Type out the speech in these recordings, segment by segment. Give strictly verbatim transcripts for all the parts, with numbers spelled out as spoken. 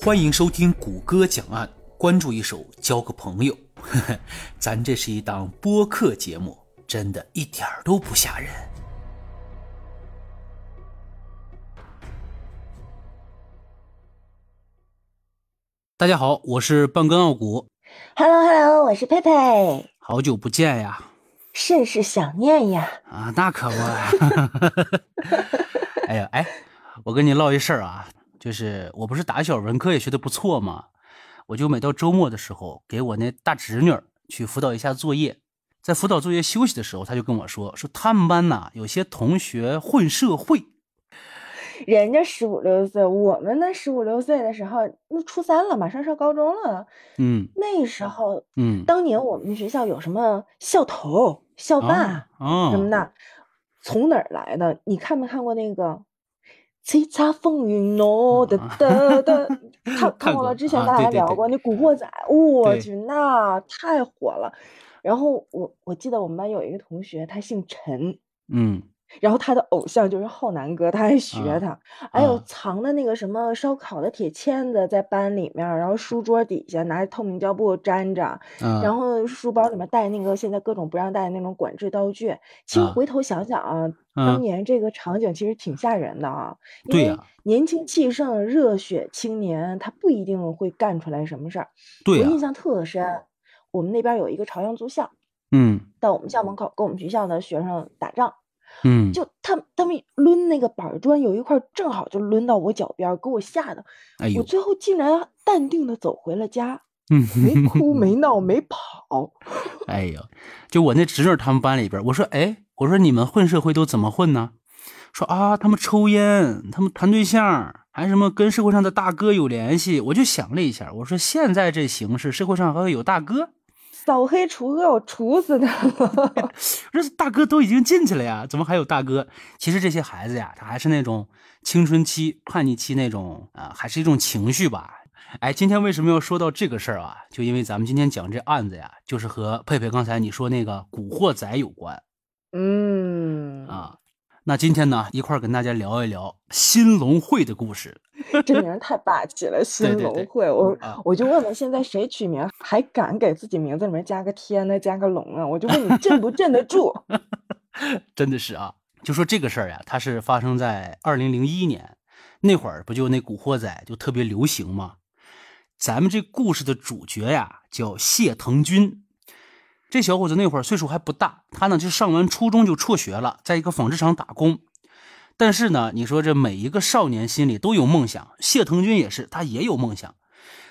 欢迎收听谷歌讲案，关注一手，交个朋友。呵呵，咱这是一档播客节目，真的一点都不吓人。大家好，我是半根傲骨。Hello Hello， 我是佩佩。好久不见呀，甚是想念呀。啊，那可不。哎呀，哎，我跟你唠一事儿啊。就是我不是打小文科也学得不错嘛，我就每到周末的时候给我那大侄女去辅导一下作业，在辅导作业休息的时候，她就跟我说说他们班呐有些同学混社会。人家十五六岁，我们那十五六岁的时候，初三了，马上上高中了。嗯，那时候，嗯，当年我们学校有什么校头、校霸、啊啊、什么的，从哪儿来的？你看没看过那个？叱咤风云哦，的的的，看看过了。之前大家聊过、啊、对对对，那《古惑仔》哦，我去，那太火了。然后我我记得我们班有一个同学，他姓陈，嗯，然后他的偶像就是浩南哥，他还学他，啊、还有藏的那个什么烧烤的铁签子在班里面，然后书桌底下拿透明胶布粘着，啊、然后书包里面带那个现在各种不让带的那种管制刀具。其实回头想想啊。当年这个场景其实挺吓人的啊，因为年轻气盛、热血青年，他不一定会干出来什么事儿。对，我印象特深，我们那边有一个朝阳足校，嗯，到我们校门口跟我们学校的学生打仗，嗯，就他他们抡那个板砖，有一块正好就抡到我脚边，给我吓得，我最后竟然淡定的走回了家。嗯，没哭没闹没跑。哎呦，就我那侄女他们班里边，我说哎，我说你们混社会都怎么混呢？说啊，他们抽烟，他们谈对象，还什么跟社会上的大哥有联系。我就想了一下，我说现在这形势，社会上还会有大哥？扫黑除恶，我除死他了。这大哥都已经进去了呀，怎么还有大哥？其实这些孩子呀，他还是那种青春期、叛逆期那种啊、呃，还是一种情绪吧。哎，今天为什么要说到这个事儿啊？就因为咱们今天讲这案子呀，就是和佩佩刚才你说那个《古惑仔》有关。嗯啊，那今天呢，一块儿跟大家聊一聊新龙会的故事。这名太霸气了，新龙会。对对对，我、啊、我就问问，现在谁取名还敢给自己名字里面加个天呢，加个龙啊？我就问你，镇不镇得住？真的是啊，就说这个事儿呀，它是发生在二零零一年那会儿，不就那《古惑仔》就特别流行吗？咱们这故事的主角呀叫谢腾军，这小伙子那会儿岁数还不大，他呢就上完初中就辍学了，在一个纺织厂打工。但是呢，你说这每一个少年心里都有梦想，谢腾军也是，他也有梦想。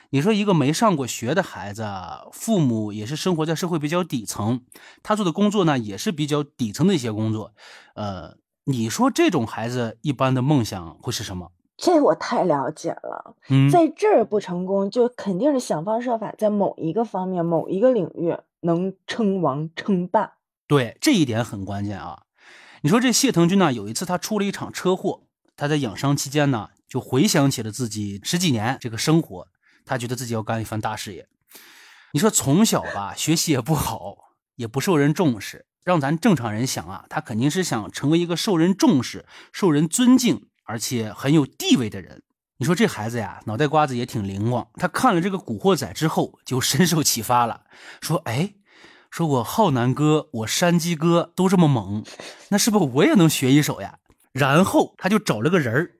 你说一个没上过学的孩子，父母也是生活在社会比较底层，他做的工作呢也是比较底层的一些工作，呃，你说这种孩子一般的梦想会是什么？这我太了解了，在这儿不成功，就肯定是想方设法在某一个方面、某一个领域能称王称霸。对，这一点很关键啊。你说这谢腾军呢，有一次他出了一场车祸，他在养伤期间呢，就回想起了自己十几年这个生活，他觉得自己要干一番大事业。你说从小吧，学习也不好，也不受人重视，让咱正常人想啊，他肯定是想成为一个受人重视、受人尊敬，而且很有地位的人。你说这孩子呀，脑袋瓜子也挺灵光，他看了这个《古惑仔》之后就深受启发了，说哎，说我浩南哥、我山鸡哥都这么猛，那是不是我也能学一手呀？然后他就找了个人，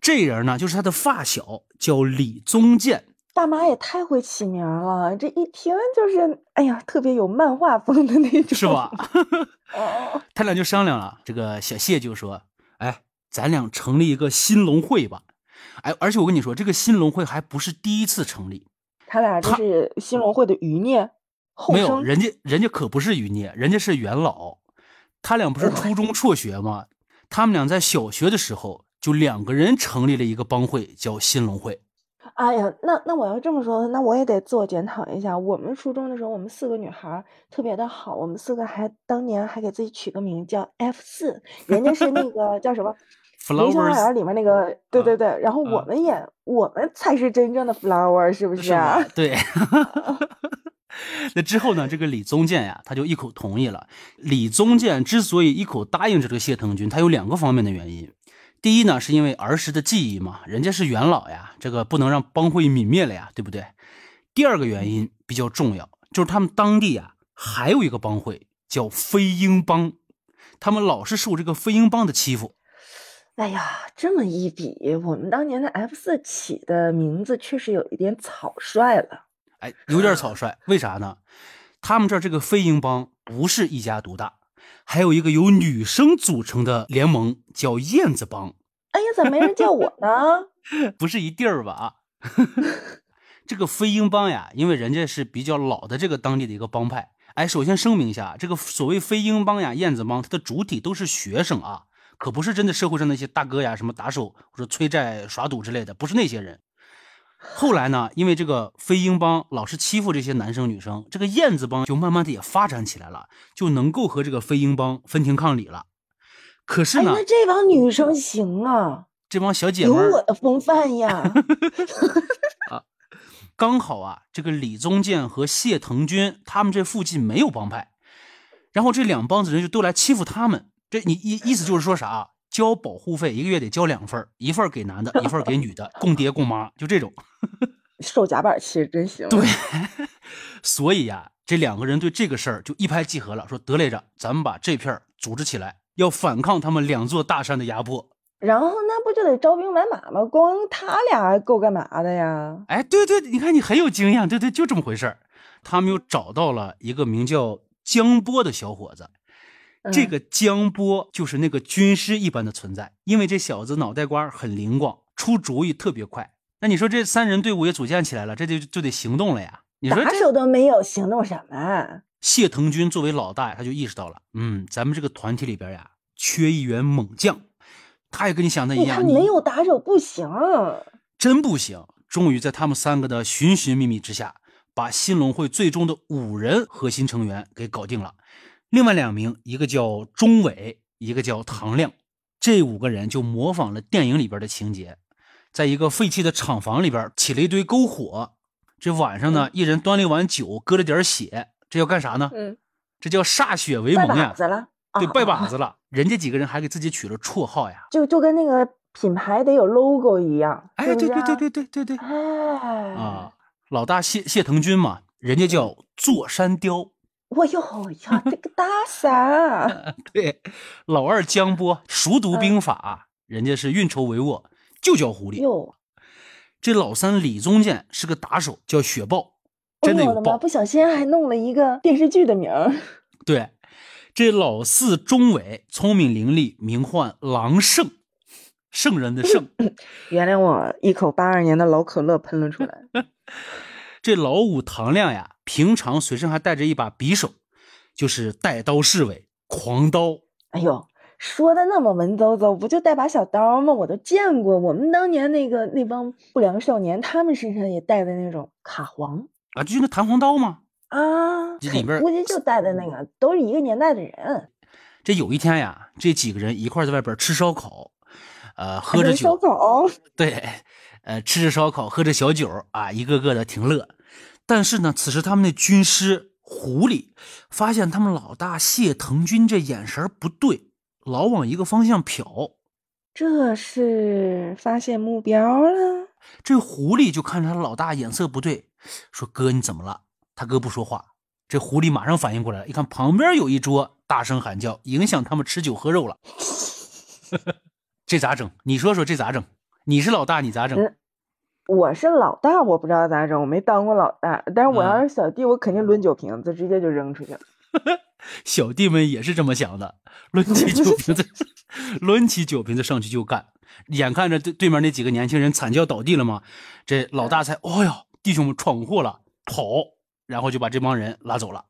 这人呢就是他的发小，叫李宗健。大妈也太会起名了，这一听就是哎呀，特别有漫画风的那种，是吧？他俩就商量了，这个小谢就说哎，咱俩成立一个新龙会吧。哎，而且我跟你说，这个新龙会还不是第一次成立。他俩这是新龙会的余孽后生。没有，人家人家可不是余孽，人家是元老。他俩不是初中辍学吗？他们俩在小学的时候就两个人成立了一个帮会，叫新龙会。哎呀，那那我要这么说，那我也得自我检讨一下。我们初中的时候，我们四个女孩特别的好，我们四个还当年还给自己取个名叫 F 四，人家是那个叫什么？林香花园里面那个，对对对，啊、然后我们也、啊，我们才是真正的 flower， 是不是啊？是对。那之后呢，这个李宗健呀，他就一口同意了。李宗健之所以一口答应这个谢腾军，他有两个方面的原因。第一呢，是因为儿时的记忆嘛，人家是元老呀，这个不能让帮会泯灭了呀，对不对？第二个原因比较重要，就是他们当地啊还有一个帮会叫飞鹰帮，他们老是受这个飞鹰帮的欺负。哎呀，这么一比，我们当年的 F 四 起的名字确实有一点草率了。哎，有点草率，为啥呢？他们这这个飞鹰帮不是一家独大，还有一个由女生组成的联盟叫燕子帮。哎呀，怎么没人叫我呢？不是一地儿吧？这个飞鹰帮呀，因为人家是比较老的这个当地的一个帮派。哎，首先声明一下，这个所谓飞鹰帮呀、燕子帮，它的主体都是学生啊，可不是真的社会上那些大哥呀，什么打手或者催债、耍赌之类的，不是那些人。后来呢，因为这个飞鹰帮老是欺负这些男生女生，这个燕子帮就慢慢的也发展起来了，就能够和这个飞鹰帮分庭抗礼了。可是呢，哎、那这帮女生行啊，这帮小姐妹有我的风范呀。啊，刚好啊，这个李宗建和谢腾军他们这附近没有帮派，然后这两帮子人就都来欺负他们。这你意意思就是说啥？交保护费一个月得交两份，一份给男的，一份给女的，供爹供妈，就这种。受夹板其实真行。对，所以呀、啊，这两个人对这个事儿就一拍即合了，说得嘞着，咱们把这片组织起来，要反抗他们两座大山的压迫。然后那不就得招兵买马吗？光他俩够干嘛的呀？哎，对对，你看你很有经验，对对，就这么回事儿。他们又找到了一个名叫江波的小伙子。这个江波就是那个军师一般的存在，因为这小子脑袋瓜很灵光，出主意特别快。那你说这三人队伍也组建起来了，这就就得行动了呀。你说打手都没有，行动什么？谢腾军作为老大呀，他就意识到了，嗯，咱们这个团体里边呀，缺一员猛将。他也跟你想的一样，你看没有打手不行，真不行。终于在他们三个的寻寻觅觅之下，把新龙会最终的五人核心成员给搞定了。另外两名，一个叫钟伟，一个叫唐亮，这五个人就模仿了电影里边的情节，在一个废弃的厂房里边起了一堆篝火。这晚上呢，一人端了一碗酒，割了点血，这要干啥呢？嗯，这叫歃血为盟呀！拜把子了，对，拜把子了。啊、人家几个人还给自己取了绰号呀，就就跟那个品牌得有 logo 一样。哎，对对对对对对对。哎啊，老大谢谢腾军嘛，人家叫座山雕。我哟呀，这个大傻！对，老二江波熟读兵法，嗯、人家是运筹帷幄，就叫狐狸。哟，这老三李宗建是个打手，叫雪豹，真的有豹。哦、不小心还弄了一个电视剧的名儿。对，这老四钟伟聪明伶俐，名唤狼圣，圣人的圣。嗯、原谅我一口八二年的老可乐喷了出来。这老五唐亮呀，平常随身还带着一把匕首，就是带刀侍卫，狂刀。哎呦，说的那么文绉绉，不就带把小刀吗？我都见过，我们当年那个那帮不良少年，他们身上也带的那种卡簧啊，就是那弹簧刀吗？啊，里边估计就带的那个，都是一个年代的人。这有一天呀，这几个人一块在外边吃烧烤，呃，喝着酒，烧烤，对。呃，吃着烧烤，喝着小酒啊，一个个的挺乐。但是呢，此时他们的军师狐狸发现他们老大谢腾军这眼神不对，老往一个方向瞟。这是发现目标了。这狐狸就看着他老大眼色不对，说：“哥，你怎么了？”他哥不说话。这狐狸马上反应过来了，一看旁边有一桌，大声喊叫，影响他们吃酒喝肉了。这咋整？你说说这咋整？你是老大，你咋整、嗯？我是老大，我不知道咋整，我没当过老大。但是我要是小弟，嗯、我肯定抡酒瓶子，直接就扔出去了。小弟们也是这么想的，抡起酒瓶子，抡起酒瓶子上去就干。眼看着对对面那几个年轻人惨叫倒地了嘛，这老大才，哦哟，弟兄们闯祸了，跑，然后就把这帮人拉走了。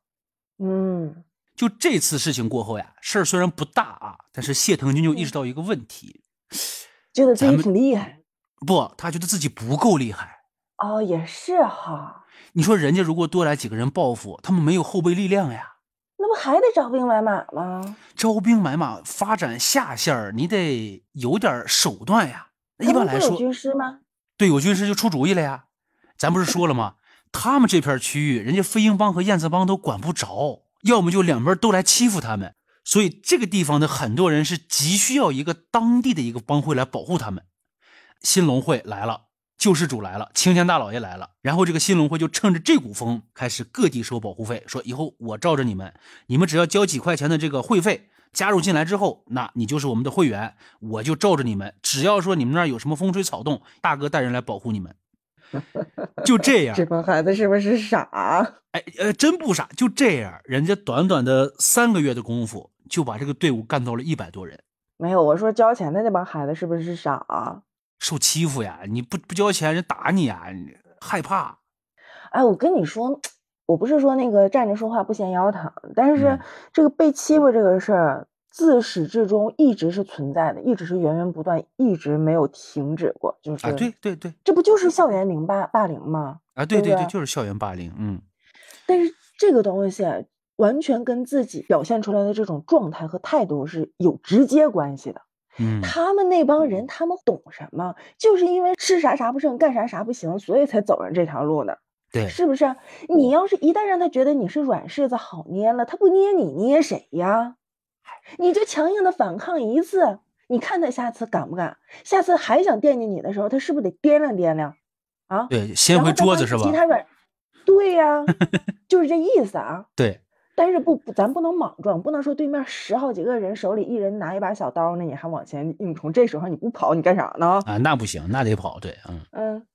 嗯，就这次事情过后呀，事儿虽然不大啊，但是谢腾军就意识到一个问题。嗯觉得自己挺厉害，不，他觉得自己不够厉害。哦，也是哈。你说人家如果多来几个人报复，他们没有后备力量呀，那不还得招兵买马吗？招兵买马，发展下线，你得有点手段呀。一般来说，有军师吗？对，有军师就出主意了呀。咱不是说了吗？他们这片区域，人家飞鹰帮和燕子帮都管不着，要么就两边都来欺负他们。所以这个地方的很多人是急需要一个当地的一个帮会来保护他们。新龙会来了，救世主来了，青天大老爷来了，然后这个新龙会就趁着这股风开始各地收保护费，说以后我罩着你们，你们只要交几块钱的这个会费，加入进来之后，那你就是我们的会员，我就罩着你们，只要说你们那儿有什么风吹草动，大哥带人来保护你们。就这样，这帮孩子是不是傻？哎，呃，真不傻。就这样，人家短短的三个月的功夫，就把这个队伍干到了一百多人。没有，我说交钱的那帮孩子是不是傻？受欺负呀！你不不交钱，人打你呀！你害怕。哎，我跟你说，我不是说那个站着说话不嫌腰疼，但是这个被欺负这个事儿，嗯、自始至终一直是存在的，一直是源源不断，一直没有停止过。就是啊，对对对，这不就是校园零霸霸凌吗？啊，对对对，就是校园霸凌。嗯，但是这个东西完全跟自己表现出来的这种状态和态度是有直接关系的。嗯，他们那帮人，他们懂什么？就是因为吃啥啥不剩，干啥啥不行，所以才走上这条路的。对，是不是？你要是一旦让他觉得你是软柿子好捏了，他不捏你，捏谁呀？你就强硬的反抗一次，你看他下次敢不敢？下次还想惦记你的时候，他是不是得掂量掂量啊？对，先回桌子是吧？其他软，对呀、啊，就是这意思啊。对。但是不，咱不能莽撞，不能说对面十好几个人手里一人拿一把小刀呢，你还往前硬冲，这时候你不跑你干啥呢？啊，那不行，那得跑，对，嗯嗯。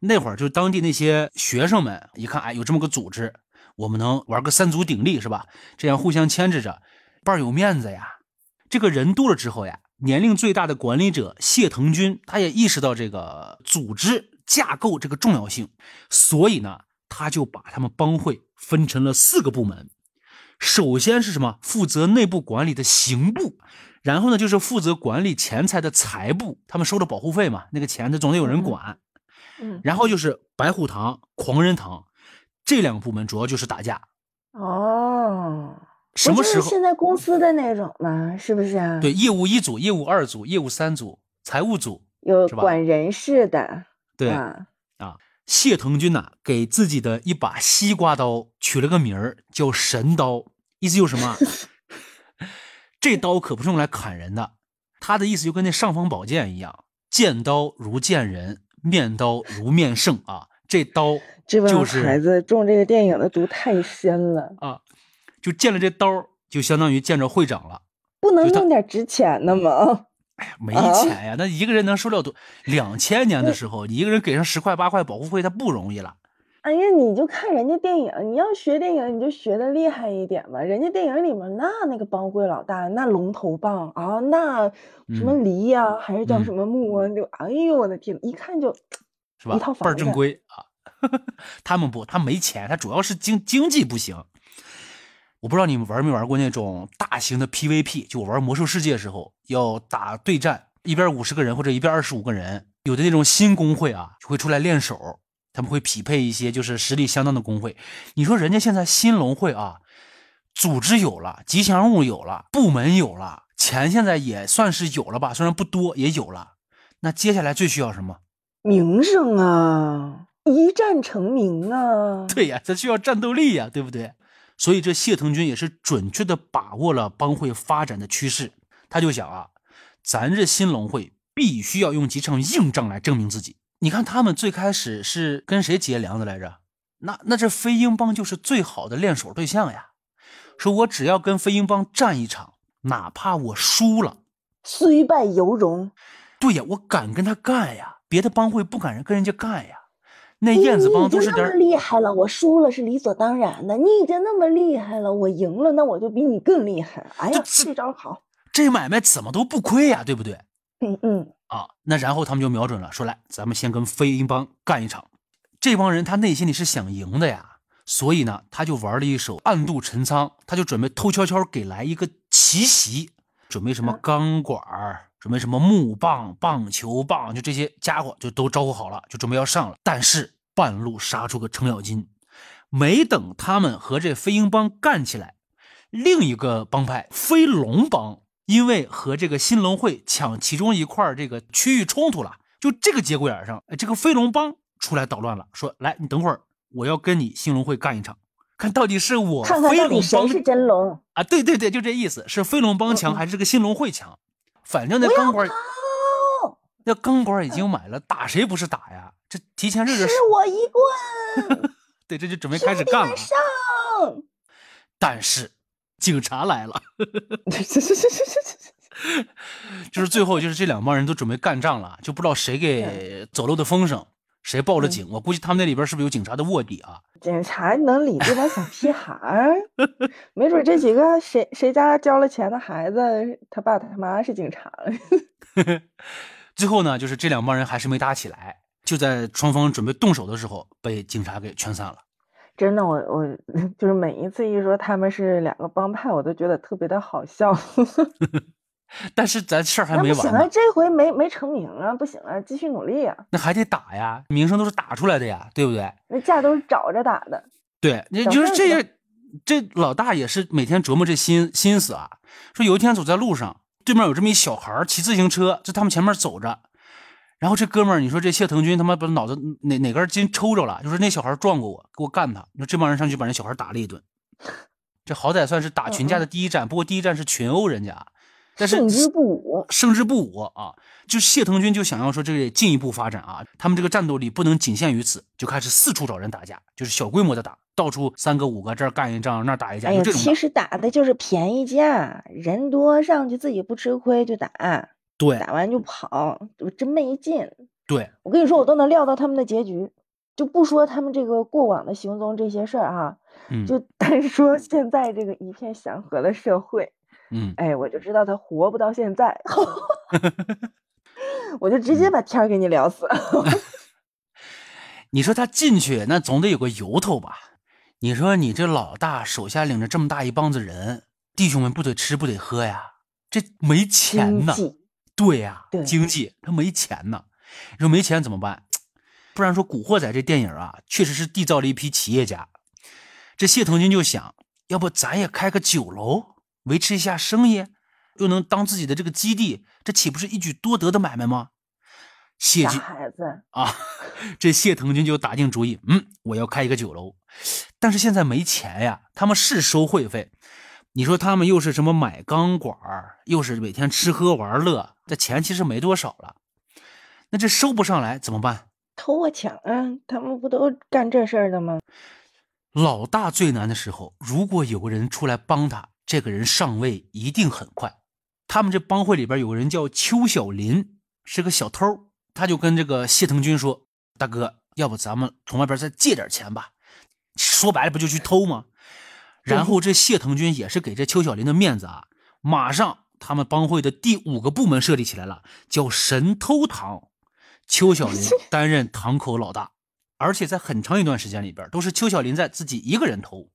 那会儿就当地那些学生们一看，哎，有这么个组织，我们能玩个三足鼎立是吧？这样互相牵制着，倍有面子呀。这个人多了之后呀，年龄最大的管理者谢腾军，他也意识到这个组织架构这个重要性，所以呢，他就把他们帮会分成了四个部门。首先是什么？负责内部管理的刑部，然后呢就是负责管理钱财的财部，他们收了保护费嘛，那个钱总得有人管。嗯，然后就是白虎堂、狂人堂，这两个部门主要就是打架。哦，什么时候？现在公司的那种嘛，是不是啊？对，业务一组、业务二组、业务三组、财务组，有管人事的。对啊。啊，谢腾军呐、啊，给自己的一把西瓜刀取了个名儿叫神刀，意思就是什么？这刀可不是用来砍人的，他的意思就跟那尚方宝剑一样，见刀如见人，面刀如面圣啊！这刀就是这孩子中这个电影的毒太深了啊！就见了这刀，就相当于见着会长了，不能弄点值钱的吗？哎呀，没钱呀！那一个人能收了多？两千年的时候，你一个人给上十块八块保护费，他不容易了。哎呀，你就看人家电影，你要学电影，你就学的厉害一点嘛。人家电影里面那那个帮会老大，那龙头棒啊，那什么黎呀、啊嗯，还是叫什么木啊，嗯、就哎呦我的天，一看就是吧，一套倍儿正规啊。他们不，他没钱，他主要是经经济不行。我不知道你们玩没玩过那种大型的 P V P， 就我玩魔兽世界的时候要打对战，一边五十个人或者一边二十五个人，有的那种新工会啊就会出来练手，他们会匹配一些就是实力相当的工会。你说人家现在新龙会啊，组织有了，吉祥物有了，部门有了，钱现在也算是有了吧，虽然不多也有了，那接下来最需要什么？名声啊，一战成名啊。对呀、啊，这需要战斗力呀、啊，对不对？所以这谢腾军也是准确的把握了帮会发展的趋势，他就想啊，咱这新龙会必须要用几场硬仗来证明自己。你看他们最开始是跟谁结梁子来着？那那这飞鹰帮就是最好的练手对象呀。说我只要跟飞鹰帮战一场，哪怕我输了，虽败犹荣。对呀，我敢跟他干呀，别的帮会不敢跟人家干呀。那燕子帮都是点你已经那么厉害了，我输了是理所当然的。你已经那么厉害了，我赢了，那我就比你更厉害。哎呀，这招好，这买卖怎么都不亏呀、啊，对不对？嗯嗯。啊，那然后他们就瞄准了，说来，咱们先跟飞鹰帮干一场。这帮人他内心里是想赢的呀，所以呢，他就玩了一手暗度陈仓，他就准备偷悄悄给来一个奇袭，准备什么钢管、嗯、准备什么木棒、棒球棒，就这些家伙就都招呼好了，就准备要上了。但是半路杀出个程咬金，没等他们和这飞鹰帮干起来，另一个帮派飞龙帮因为和这个新龙会抢其中一块这个区域冲突了，就这个节骨眼上，这个飞龙帮出来捣乱了，说来你等会儿，我要跟你新龙会干一场。看到底是我看看到底谁是真龙啊？对对对，就这意思，是飞龙帮强还是这个新龙会强？反正那钢管，那钢管已经买了，打谁不是打呀？这提前日子是我一棍。对，这就准备开始干了。但是警察来了。就是最后就是这两帮人都准备干仗了，就不知道谁给走漏的风声，谁报了警。我估计他们那里边是不是有警察的卧底啊？警察能理这帮小屁孩儿？没准这几个谁谁家交了钱的孩子，他爸他妈是警察了。最后呢，就是这两帮人还是没打起来，就在双方准备动手的时候，被警察给劝散了。真的，我我就是每一次一说他们是两个帮派，我都觉得特别的好笑。但是咱事儿还没完呢，不行啊，这回没没成名啊，不行啊，继续努力啊。那还得打呀，名声都是打出来的呀，对不对？那架都是找着打的。对，你就是这这老大也是每天琢磨这心心思啊。说有一天走在路上，对面有这么一小孩骑自行车，就他们前面走着，然后这哥们儿，你说这谢腾军他妈把脑子哪哪根筋抽着了，就是那小孩撞过我，给我干他。你说这帮人上去把那小孩打了一顿，这好歹算是打群架的第一战，嗯嗯不过第一战是群殴人家。但是胜之不武，胜之不武啊！就谢腾军就想要说这个进一步发展啊，他们这个战斗力不能仅限于此，就开始四处找人打架，就是小规模的打，到处三个五个这儿干一仗，那儿打一架。哎呀，其实打的就是便宜架，人多上去自己不吃亏就打，对，打完就跑，真没劲。对，我跟你说，我都能料到他们的结局，就不说他们这个过往的行踪这些事儿啊，嗯，就单说现在这个一片祥和的社会。嗯，哎，我就知道他活不到现在，我就直接把天儿给你聊死。你说他进去，那总得有个由头吧？你说你这老大手下领着这么大一帮子人，弟兄们不得吃不得喝呀？这没钱呢，对呀，经济他没钱呢。你说没钱怎么办？不然说《古惑仔》这电影啊，确实是缔造了一批企业家。这谢腾军就想，要不咱也开个酒楼？维持一下生意，又能当自己的这个基地，这岂不是一举多得的买卖吗？谢军孩子啊，这谢腾军就打定主意，嗯，我要开一个酒楼，但是现在没钱呀。他们是收会费，你说他们又是什么买钢管，又是每天吃喝玩乐，这钱其实没多少了，那这收不上来怎么办？偷啊抢啊，他们不都干这事儿的吗？老大最难的时候，如果有个人出来帮他，这个人上位一定很快。他们这帮会里边有个人叫邱小林，是个小偷，他就跟这个谢腾军说，大哥，要不咱们从外边再借点钱吧，说白了不就去偷吗？然后这谢腾军也是给这邱小林的面子啊，马上他们帮会的第五个部门设立起来了，叫神偷堂，邱小林担任堂口老大，而且在很长一段时间里边都是邱小林在自己一个人偷。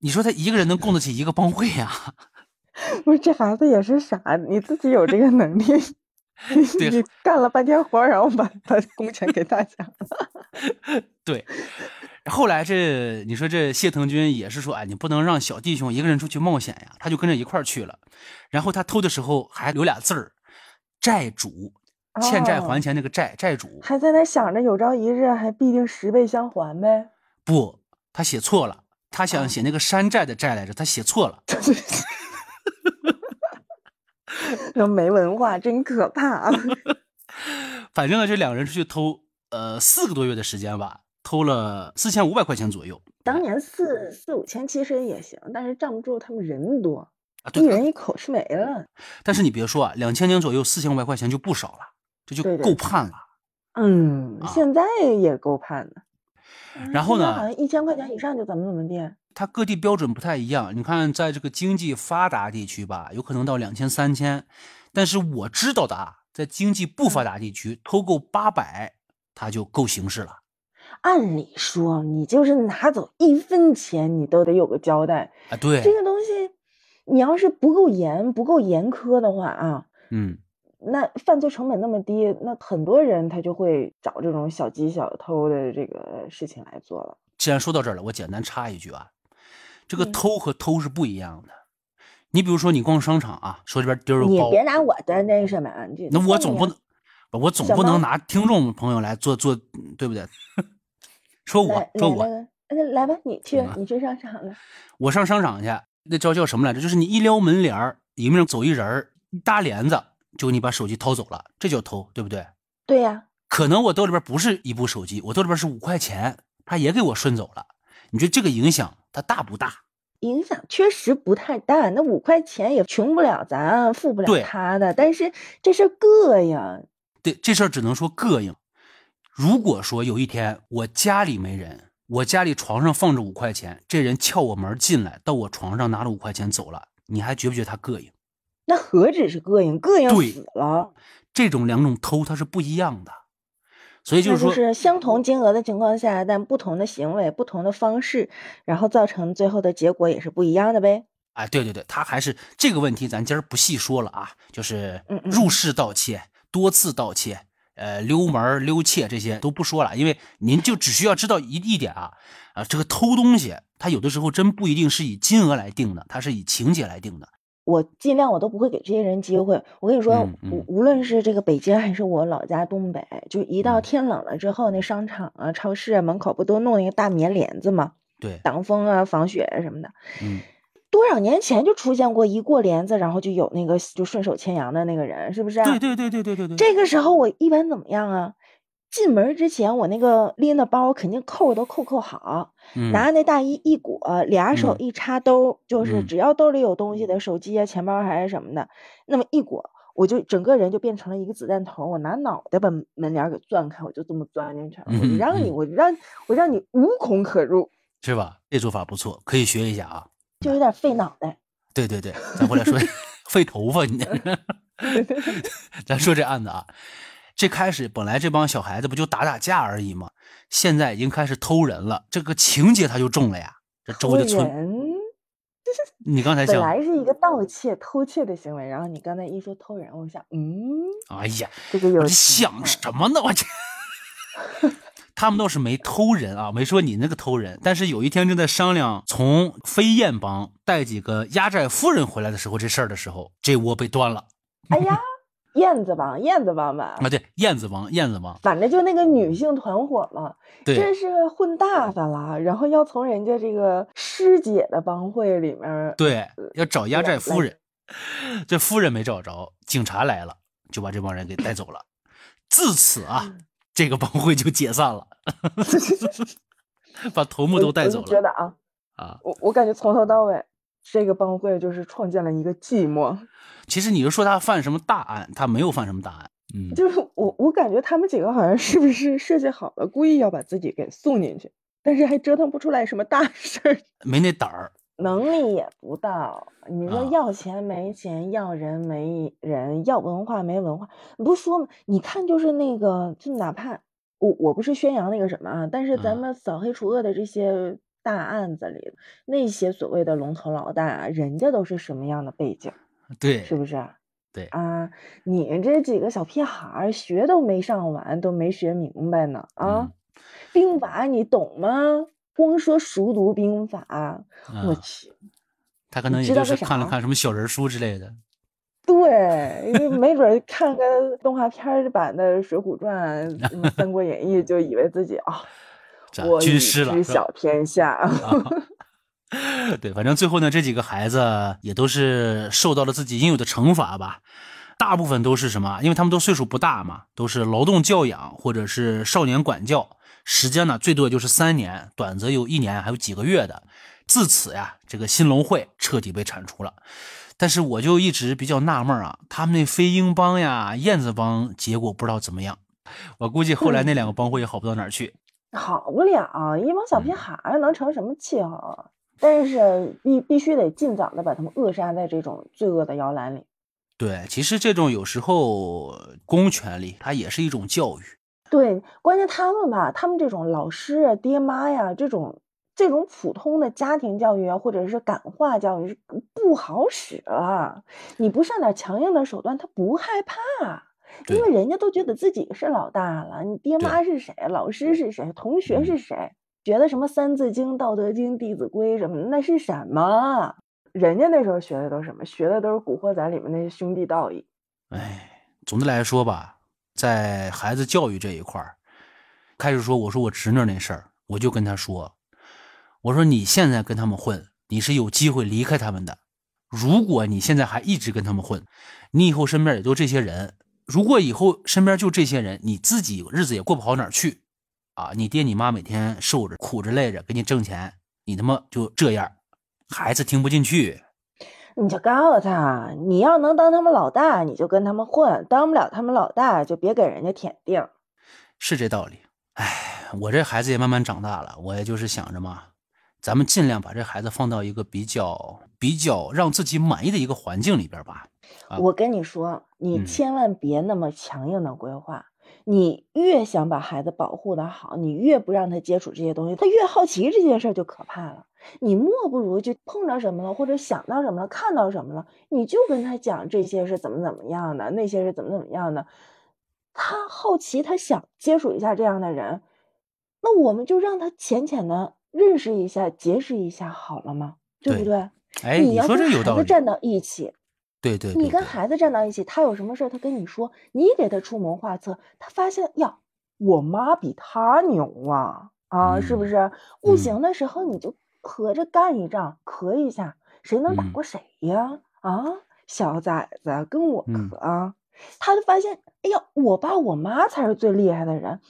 你说他一个人能供得起一个帮会呀？不是，这孩子也是傻，你自己有这个能力，你, 你干了半天活，然后把把工钱给大家。对，后来这你说这谢腾军也是说，哎，你不能让小弟兄一个人出去冒险呀，他就跟着一块儿去了。然后他偷的时候还留俩字儿，债主，欠债还钱那个债，哦、债主。还在那想着有朝一日还必定十倍相还呗？不，他写错了。他想写那个山寨的寨来着，他写错了。没文化真可怕。反正这两个人出去偷，呃，四个多月的时间吧，偷了四千五百块钱左右。当年四四五千其实也行，但是仗不住他们人多，啊、一人一口吃没了。但是你别说啊，两千年左右四千五百块钱就不少了，这就够判了。对对嗯、啊，现在也够判了。然后呢？好像一千块钱以上就怎么怎么地。它各地标准不太一样，你看，在这个经济发达地区吧，有可能到两千、三千，但是我知道的啊，在经济不发达地区，偷够八百，它就够刑事了。按理说，你就是拿走一分钱，你都得有个交代啊。对，这个东西，你要是不够严、不够严苛的话啊，嗯。那犯罪成本那么低，那很多人他就会找这种小鸡小偷的这个事情来做了。既然说到这儿了，我简单插一句啊，这个偷和偷是不一样的。嗯、你比如说，你逛商场啊，手里边丢着包，你别拿我的那什么，那我总不能，我总不能拿听众朋友来做做，对不对？说我说我、那个、那来吧，你去，你去上商场呢。我上商场去，那叫叫什么来着？就是你一撩门帘，里面走一人，一搭帘子，就你把手机掏走了，这叫偷，对不对？对呀、啊。可能我兜里边不是一部手机，我兜里边是五块钱，他也给我顺走了。你觉得这个影响它大不大？影响确实不太大，那五块钱也穷不了咱，富不了他的。但是这事膈应。对，这事只能说膈应。如果说有一天我家里没人，我家里床上放着五块钱，这人撬我门进来，到我床上拿了五块钱走了，你还觉不觉得他膈应？那何止是膈应，膈应死了。这种两种偷它是不一样的，所以就是说，就是相同金额的情况下，但不同的行为、不同的方式，然后造成最后的结果也是不一样的呗。哎，对对对，他还是这个问题，咱今儿不细说了啊，就是入室盗窃、嗯嗯、多次盗窃。呃，溜门溜窃这些都不说了，因为您就只需要知道一一点啊，啊，这个偷东西，它有的时候真不一定是以金额来定的，它是以情节来定的。我尽量我都不会给这些人机会。我跟你说，嗯嗯、无论是这个北京还是我老家东北，就一到天冷了之后，那商场啊、超市啊门口不都弄一个大棉帘子吗？对，挡风啊、防雪啊什么的。嗯。多少年前就出现过一过帘子，然后就有那个就顺手牵羊的那个人，是不是、啊？对对对对对对对。这个时候我一般怎么样啊？进门之前我那个拎的包肯定扣都扣扣好，嗯、拿那大衣一裹，俩手一插兜，嗯、就是只要兜里有东西的，手机啊、钱包还是什么的，那么一裹，我就整个人就变成了一个子弹头，我拿脑袋把门帘给钻开，我就这么钻进去了，我让你，我让我让你无孔可入，是吧？这做法不错，可以学一下啊。就有点费脑袋，对对对，咱回来说费头发你咱说这案子啊，这开始本来这帮小孩子不就打打架而已吗？现在已经开始偷人了，这个情节他就中了呀，这周就村。你刚才讲本来是一个盗窃偷窃的行为，然后你刚才一说偷人，我想嗯，哎呀，这个有想什么呢？我这他们倒是没偷人啊，没说你那个偷人，但是有一天正在商量从飞燕帮带几个压寨夫人回来的时候，这事儿的时候，这窝被端了。哎呀，燕子帮，燕子帮吧？啊，对，燕子帮，燕子帮，反正就那个女性团伙嘛，这是混大发了，然后要从人家这个师姐的帮会里面，对，要找压寨夫人，这夫人没找着，警察来了，就把这帮人给带走了。自此啊。嗯，这个帮会就解散了把头目都带走了。我, 我觉得啊啊我我感觉从头到尾这个帮会就是创建了一个寂寞。其实你就说他犯什么大案，他没有犯什么大案。嗯，就是我我感觉他们几个好像是不是设计好了故意要把自己给送进去，但是还折腾不出来什么大事儿，没那胆儿。能力也不到，你说要钱没钱，啊、要人没人，要文化没文化，你不说吗？你看就是那个，就哪怕我我不是宣扬那个什么啊，但是咱们扫黑除恶的这些大案子里，啊、那些所谓的龙头老大，人家都是什么样的背景？对，是不是？对啊，你这几个小屁孩学都没上完，都没学明白呢啊！嗯、兵法你懂吗？光说熟读兵法，嗯、我去，他可能也就是看了看什么小人书之类的。对，没准看个动画片版的《水浒传》《三国演义》，就以为自己啊，哦、我军师了，知晓天下。啊、对，反正最后呢，这几个孩子也都是受到了自己应有的惩罚吧。大部分都是什么？因为他们都岁数不大嘛，都是劳动教养或者是少年管教。时间呢，最多就是三年，短则有一年，还有几个月的。自此呀，这个新龙会彻底被铲除了。但是我就一直比较纳闷啊，他们那飞鹰帮呀、燕子帮，结果不知道怎么样。我估计后来那两个帮会也好不到哪儿去，嗯、好不了，一帮小屁孩能成什么气候啊？嗯、但是必必须得尽早的把他们扼杀在这种罪恶的摇篮里。对，其实这种有时候公权力它也是一种教育。对，关键他们吧，他们这种老师啊、爹妈呀，这种这种普通的家庭教育啊，或者是感化教育不好使啊。你不上点强硬的手段，他不害怕，因为人家都觉得自己是老大了。你爹妈是谁？老师是谁？同学是谁？觉得什么《三字经》《道德经》《弟子规》什么的，那是什么？人家那时候学的都是什么？学的都是《古惑仔》里面那些兄弟道义。哎，总的来说吧。在孩子教育这一块儿，开始说我说我侄女那事儿，我就跟他说，我说你现在跟他们混，你是有机会离开他们的。如果你现在还一直跟他们混，你以后身边也就这些人。如果以后身边就这些人，你自己日子也过不好哪儿去啊！你爹你妈每天受着苦着累着给你挣钱，你他妈就这样，孩子听不进去。你就告诉他，你要能当他们老大你就跟他们混，当不了他们老大就别给人家舔腚。是这道理。哎，我这孩子也慢慢长大了，我也就是想着嘛，咱们尽量把这孩子放到一个比较比较让自己满意的一个环境里边吧。啊、我跟你说，你千万别那么强硬的规划、嗯、你越想把孩子保护的好，你越不让他接触这些东西，他越好奇这件事就可怕了。你莫不如就碰到什么了，或者想到什么了，看到什么了，你就跟他讲这些是怎么怎么样的，那些是怎么怎么样的。他好奇，他想接触一下这样的人，那我们就让他浅浅的认识一下，结识一下好了吗？对不对？哎，你说这有道理。你要跟孩子站到一起，对 对, 对对，你跟孩子站到一起，他有什么事他跟你说，你给他出谋划策，他发现呀，我妈比他牛啊啊、嗯，是不是？不行的时候你就合着干一仗，咳一下，谁能打过谁呀？嗯、啊，小崽子跟我咳啊！嗯、他就发现，哎呀，我爸我妈才是最厉害的人。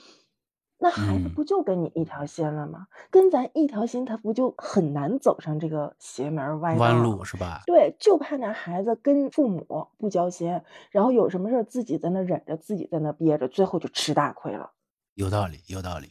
那孩子不就跟你一条心了吗？嗯、跟咱一条心，他不就很难走上这个邪门歪弯路是吧？对，就怕那孩子跟父母不交心，然后有什么事自己在那忍着，自己在那憋着，最后就吃大亏了。有道理，有道理。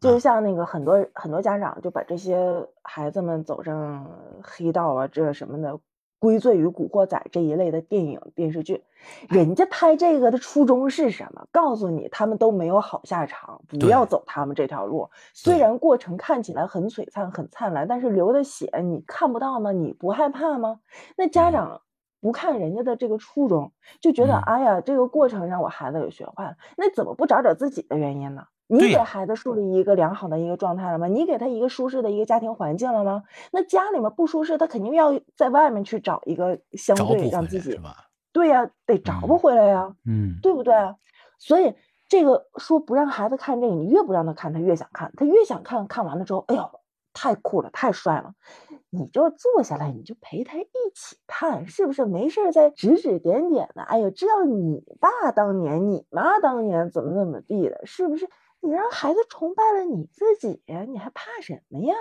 就是像那个很多、啊、很多家长就把这些孩子们走上黑道啊这什么的归罪于古惑仔这一类的电影电视剧，人家拍这个的初衷是什么？告诉你，他们都没有好下场，不要走他们这条路。虽然过程看起来很璀璨很灿烂，但是流的血你看不到吗？你不害怕吗？那家长不看人家的这个初衷，就觉得、嗯、哎呀，这个过程让我孩子有学坏了，那怎么不找找自己的原因呢？你给孩子树立一个良好的一个状态了吗？你给他一个舒适的一个家庭环境了吗？那家里面不舒适，他肯定要在外面去找一个相对让自己，对呀、啊，得找不回来呀、啊，嗯，对不对？所以这个说不让孩子看这个，你越不让他看，他越想看，他越想看，看完了之后，哎呦，太酷了，太帅了，你就坐下来，你就陪他一起看，是不是？没事再指指点点的，哎呦，知道你爸当年，你妈当年怎么怎么地的，是不是？你让孩子崇拜了你自己，你还怕什么呀？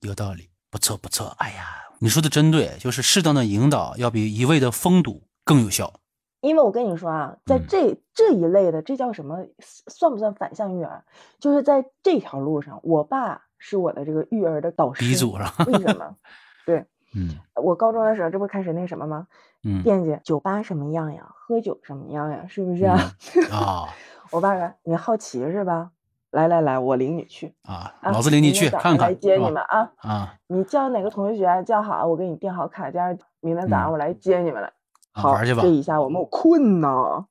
有道理，不错不错。哎呀，你说的真对，就是适当的引导要比一味的封堵更有效。因为我跟你说啊，在这、嗯、这一类的，这叫什么？算不算反向育儿？就是在这条路上，我爸是我的这个育儿的导师鼻祖了。为什么？对，嗯，我高中的时候，这不开始那什么吗？嗯，惦记酒吧什么样呀，喝酒什么样呀，是不是啊？啊、嗯。哦我爸说：“你好奇是吧？来来来，我领你去啊！老子领你去看看，来接你们啊！啊，你叫哪个同学叫好，我给你订好卡间，明天早上我来接你们来。好，这一下我们我困呢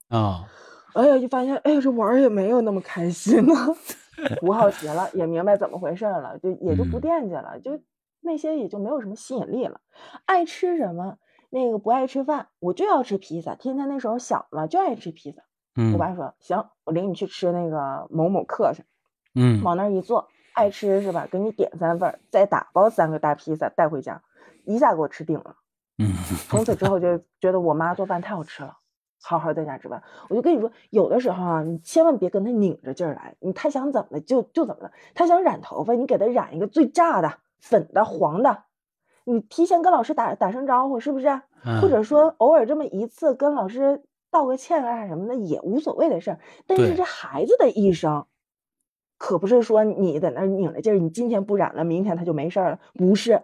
啊！哎呀，就发现哎，这玩也没有那么开心了，不好奇了，也明白怎么回事了，就也就不惦记了，就那些也就没有什么吸引力了。爱吃什么，那个不爱吃饭，我就要吃披萨。天天那时候小嘛，就爱吃披萨。”我爸说行，我领你去吃那个某某客去，嗯，往那一坐，爱吃是吧？给你点三份，再打包三个大披萨带回家，一下给我吃定了。嗯，从此之后就觉得我妈做饭太好吃了，好好在家吃饭。我就跟你说，有的时候啊，你千万别跟他拧着劲儿来，你他想怎么的就就怎么的，他想染头发，你给他染一个最炸的、粉的、黄的。你提前跟老师打打声招呼，是不是、啊？嗯、或者说偶尔这么一次跟老师。道个歉啊什么的也无所谓的事儿，但是这孩子的一生可不是说你在那拧着劲儿，你今天不染了明天他就没事了，不是，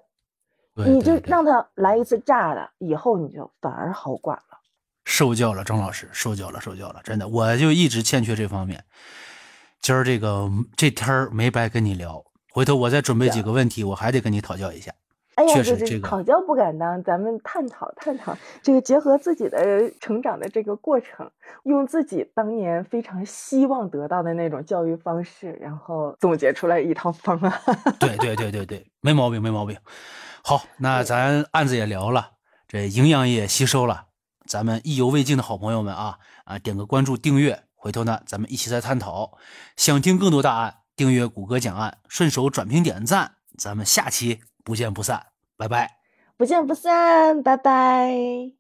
你就让他来一次炸的，以后你就反而好管了。受教了张老师，受教了，受教了，真的，我就一直欠缺这方面。今儿这个这天儿没白跟你聊，回头我再准备几个问题，我还得跟你讨教一下。哎呀，这这讨教不敢当，咱们探讨探讨，这个结合自己的成长的这个过程，用自己当年非常希望得到的那种教育方式，然后总结出来一套方案。对对对对对，没毛病没毛病。好，那咱案子也聊了，这营养也吸收了，咱们意犹未尽的好朋友们啊啊，点个关注订阅，回头呢咱们一起再探讨。想听更多大案，订阅谷歌讲案，顺手转评点赞。咱们下期不见不散，拜拜。不见不散，拜拜。